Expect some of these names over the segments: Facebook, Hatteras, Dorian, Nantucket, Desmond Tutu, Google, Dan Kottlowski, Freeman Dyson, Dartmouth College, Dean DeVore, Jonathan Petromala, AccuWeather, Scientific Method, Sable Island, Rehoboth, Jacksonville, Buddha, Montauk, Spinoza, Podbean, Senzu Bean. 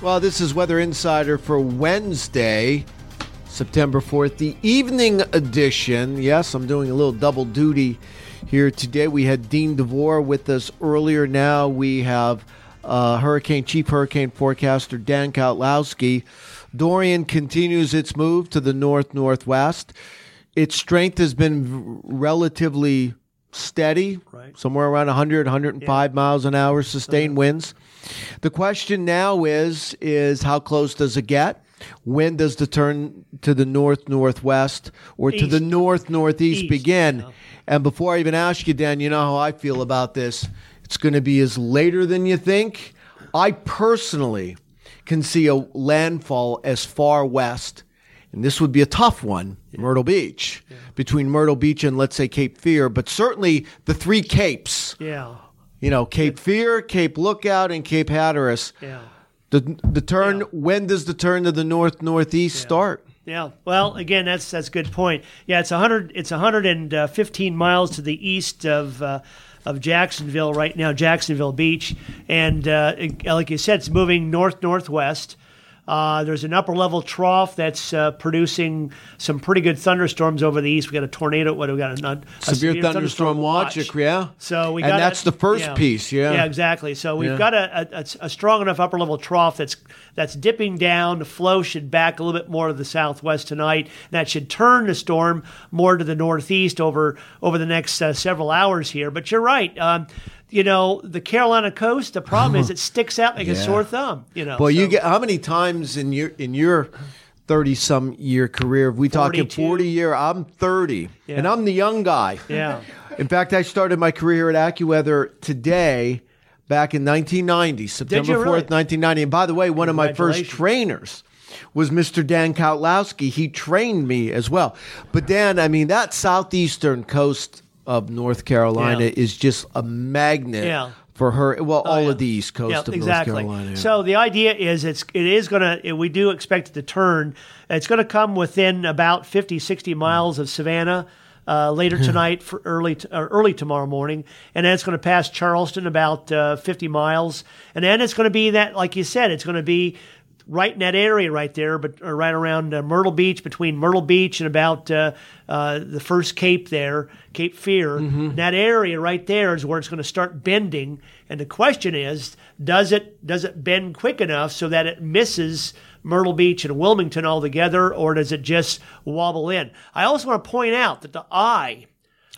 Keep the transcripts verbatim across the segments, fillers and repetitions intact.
Well, this is Weather Insider for Wednesday, September fourth, the evening edition. Yes, I'm doing a little double duty here today. We had Dean DeVore with us earlier. Now we have uh, Hurricane Chief Hurricane Forecaster Dan Kottlowski. Dorian continues its move to the north-northwest. Its strength has been relatively steady, right, somewhere around one hundred, one hundred five yeah. miles an hour, sustained okay. winds. The question now is, is how close does it get? When does the turn to the north-northwest or East. to the north-northeast East. begin? Yeah. And before I even ask you, Dan, you know how I feel about this. It's going to be as later than you think. I personally can see a landfall as far west, and this would be a tough one, yeah. Myrtle Beach, yeah. between Myrtle Beach and, let's say, Cape Fear, but certainly the three capes. Yeah. You know, Cape Fear, Cape Lookout, and Cape Hatteras. Yeah. The the turn, yeah. when does the turn to the north-northeast yeah. start? Yeah. Well, again, that's that's a good point. Yeah, it's one hundred it's one hundred fifteen miles to the east of uh, of Jacksonville right now, Jacksonville Beach. And uh, like you said, it's moving north-northwest. Uh, there's an upper-level trough that's uh, producing some pretty good thunderstorms over the east. We got a tornado. What do we got? A, a severe, severe thunderstorm, thunderstorm watch. watch. Yeah. So we and got that's a, the first yeah. piece. Yeah. Yeah, exactly. So we've yeah. got a, a, a strong enough upper-level trough that's that's dipping down. The flow should back a little bit more to the southwest tonight. And that should turn the storm more to the northeast over over the next uh, several hours here. But you're right. Um, You know, the Carolina coast, the problem is it sticks out like yeah. a sore thumb. You know, Boy, so. you get how many times in your in your thirty-some year career, if we forty-two. talking forty-year, I'm thirty, yeah. and I'm the young guy. Yeah. In fact, I started my career at AccuWeather today back in nineteen ninety, September fourth, nineteen ninety. And by the way, one of my first trainers was Mister Dan Kottlowski. He trained me as well. But Dan, I mean, that southeastern coast of North Carolina yeah. is just a magnet yeah. for her. Well, oh, all yeah. of the East Coast yeah, of exactly. North Carolina. Yeah. So the idea is it's it is going to, we do expect it to turn. It's going to come within about fifty, sixty miles of Savannah uh, later tonight for early t- or early tomorrow morning. And then it's going to pass Charleston about uh, fifty miles. And then it's going to be that, like you said, it's going to be right in that area right there, but or right around uh, Myrtle Beach, between Myrtle Beach and about uh, uh, the first Cape there, Cape Fear. Mm-hmm. That area right there is where it's going to start bending. And the question is, does it does it bend quick enough so that it misses Myrtle Beach and Wilmington altogether, or does it just wobble in? I also want to point out that the eye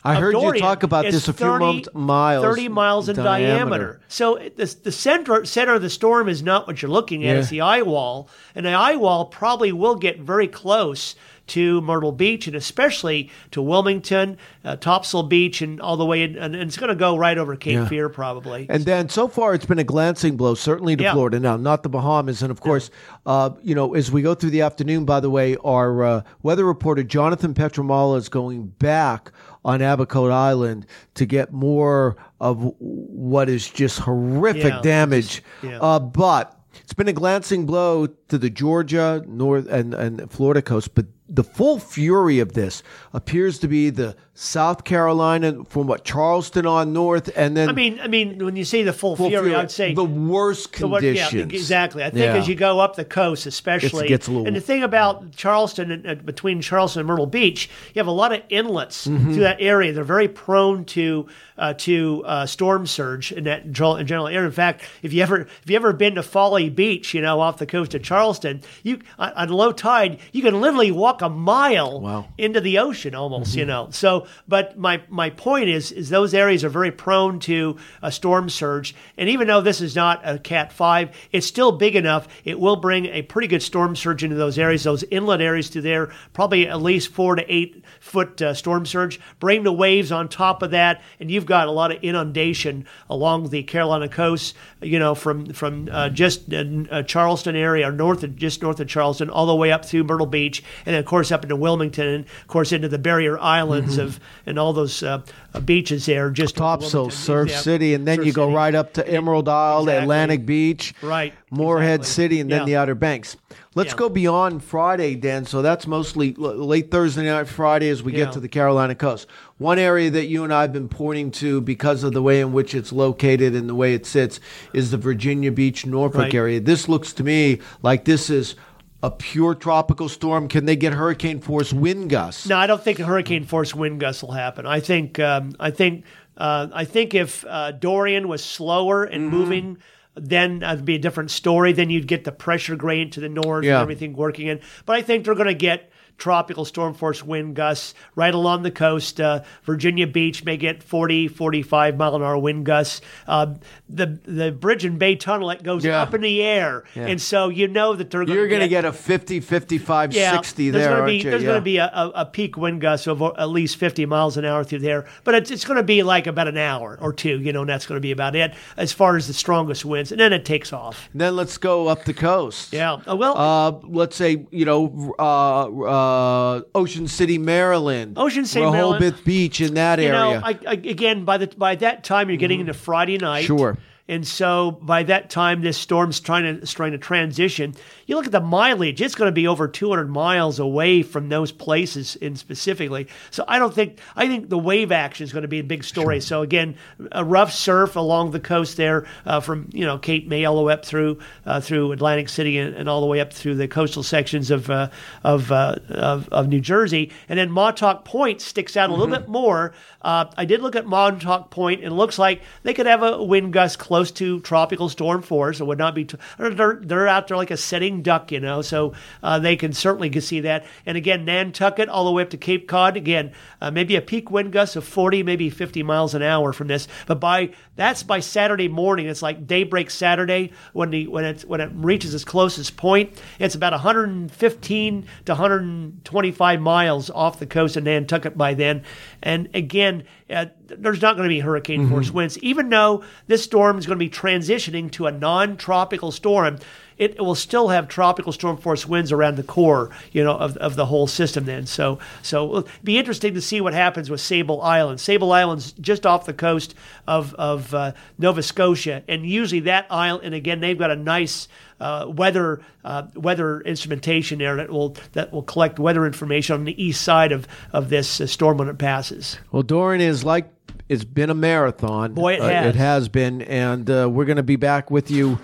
I heard Dorian you talk about this a few thirty, miles. thirty miles in diameter. diameter. So the, the center, center of the storm is not what you're looking at. Yeah. It's the eye wall. And the eye wall probably will get very close to Myrtle Beach and especially to Wilmington, uh, Topsail Beach, and all the way in, and, and it's going to go right over Cape yeah. Fear probably. And then so far it's been a glancing blow, certainly to yeah. Florida now, not the Bahamas. And of course, yeah. uh, you know, as we go through the afternoon, by the way, our uh, weather reporter Jonathan Petromala is going back on Abacote Island to get more of what is just horrific yeah. damage. Yeah. Uh, but it's been a glancing blow to the Georgia, North, and, and Florida coast, but the full fury of this appears to be the South Carolina from what Charleston on north, and then I mean, I mean, when you say the full, full fury, fury, I'd say the worst conditions. The, yeah, exactly. I think yeah. as you go up the coast, especially, it gets a little. And the thing about Charleston and uh, between Charleston and Myrtle Beach, you have a lot of inlets mm-hmm. through that area. They're very prone to uh, to uh, storm surge in that general area. In fact, if you ever if you ever been to Folly Beach, you know, off the coast of Charleston, you on low tide, you can literally walk a mile wow. into the ocean almost, mm-hmm. you know. So So, but my my point is, is those areas are very prone to a storm surge. And even though this is not a Cat five, it's still big enough. It will bring a pretty good storm surge into those areas, those inlet areas to there, probably at least four to eight foot uh, storm surge. Bring the waves on top of that, and you've got a lot of inundation along the Carolina coast, you know, from, from uh, just uh, uh, Charleston area, or north of, just north of Charleston, all the way up through Myrtle Beach, and then, of course, up into Wilmington, and, of course, into the barrier islands mm-hmm. of and all those uh, beaches there. Just Topsail, Surf yeah. City, and then Surf you go City. Right up to Emerald Isle, exactly. Atlantic Beach, right. Moorhead exactly. City, and then yeah. the Outer Banks. Let's yeah. go beyond Friday, Dan. So that's mostly late Thursday night, Friday, as we yeah. get to the Carolina coast. One area that you and I have been pointing to because of the way in which it's located and the way it sits is the Virginia Beach, Norfolk right. area. This looks to me like this is a pure tropical storm. Can they get hurricane force wind gusts? No, I don't think a hurricane force wind gusts will happen. I think um, I think uh, I think if uh, Dorian was slower in mm-hmm. moving, then it would be a different story. Then you'd get the pressure gradient to the north yeah. and everything working in. But I think they're going to get tropical storm force wind gusts right along the coast. Uh, Virginia Beach may get forty, forty-five mile an hour wind gusts. Uh, the the Bridge and Bay Tunnel, it goes yeah. up in the air. Yeah. And so you know that they're going You're to You're going to get a fifty, fifty-five, yeah, sixty there, gonna be, aren't you? There's yeah. going to be a, a, a peak wind gust of at least fifty miles an hour through there. But it's, it's going to be like about an hour or two, you know, and that's going to be about it as far as the strongest winds. And then it takes off. And then let's go up the coast. Yeah. Uh, well, uh, let's say, you know, uh, uh, Uh, Ocean City, Maryland. Ocean City, Rehoboth Maryland. Beach in that you area. Know, I, I, again, by the by that time, you're getting mm. into Friday night. Sure. And so by that time, this storm's trying to trying to transition. You look at the mileage; it's going to be over two hundred miles away from those places, in specifically. So I don't think I think the wave action is going to be a big story. Sure. So again, a rough surf along the coast there, uh, from you know Cape May all the way up through uh, through Atlantic City and, and all the way up through the coastal sections of uh, of, uh, of of New Jersey, and then Montauk Point sticks out a little mm-hmm. bit more. Uh, I did look at Montauk Point, and it looks like they could have a wind gust close Close to tropical storm force. It would not be. T- they're, they're out there like a sitting duck, you know. So uh, they can certainly see that. And again, Nantucket all the way up to Cape Cod. Again, uh, maybe a peak wind gust of forty, maybe fifty miles an hour from this. But by that's by Saturday morning. It's like daybreak Saturday when the when it when it reaches its closest point. It's about one hundred fifteen to one hundred twenty-five miles off the coast of Nantucket by then. And again, uh, there's not going to be hurricane force mm-hmm. winds, even though this storm is going to be transitioning to a non-tropical storm. It will still have tropical storm force winds around the core, you know, of of the whole system then. So so it'll be interesting to see what happens with Sable Island. Sable Island's just off the coast of, of uh, Nova Scotia. And usually that island, and again, they've got a nice uh, weather uh, weather instrumentation there that will that will collect weather information on the east side of, of this uh, storm when it passes. Well, Dorian is like, it's been a marathon. Boy, it has. Uh, it has been. And uh, we're going to be back with you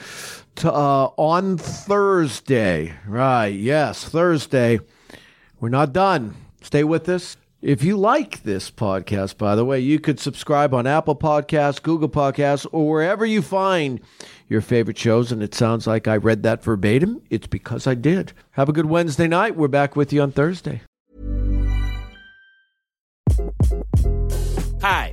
To, uh, on Thursday, right, yes, Thursday. We're not done. Stay with us. If you like this podcast, by the way, you could subscribe on Apple Podcasts, Google Podcasts, or wherever you find your favorite shows. And it sounds like I read that verbatim. It's because I did. Have a good Wednesday night. We're back with you on Thursday. Hi,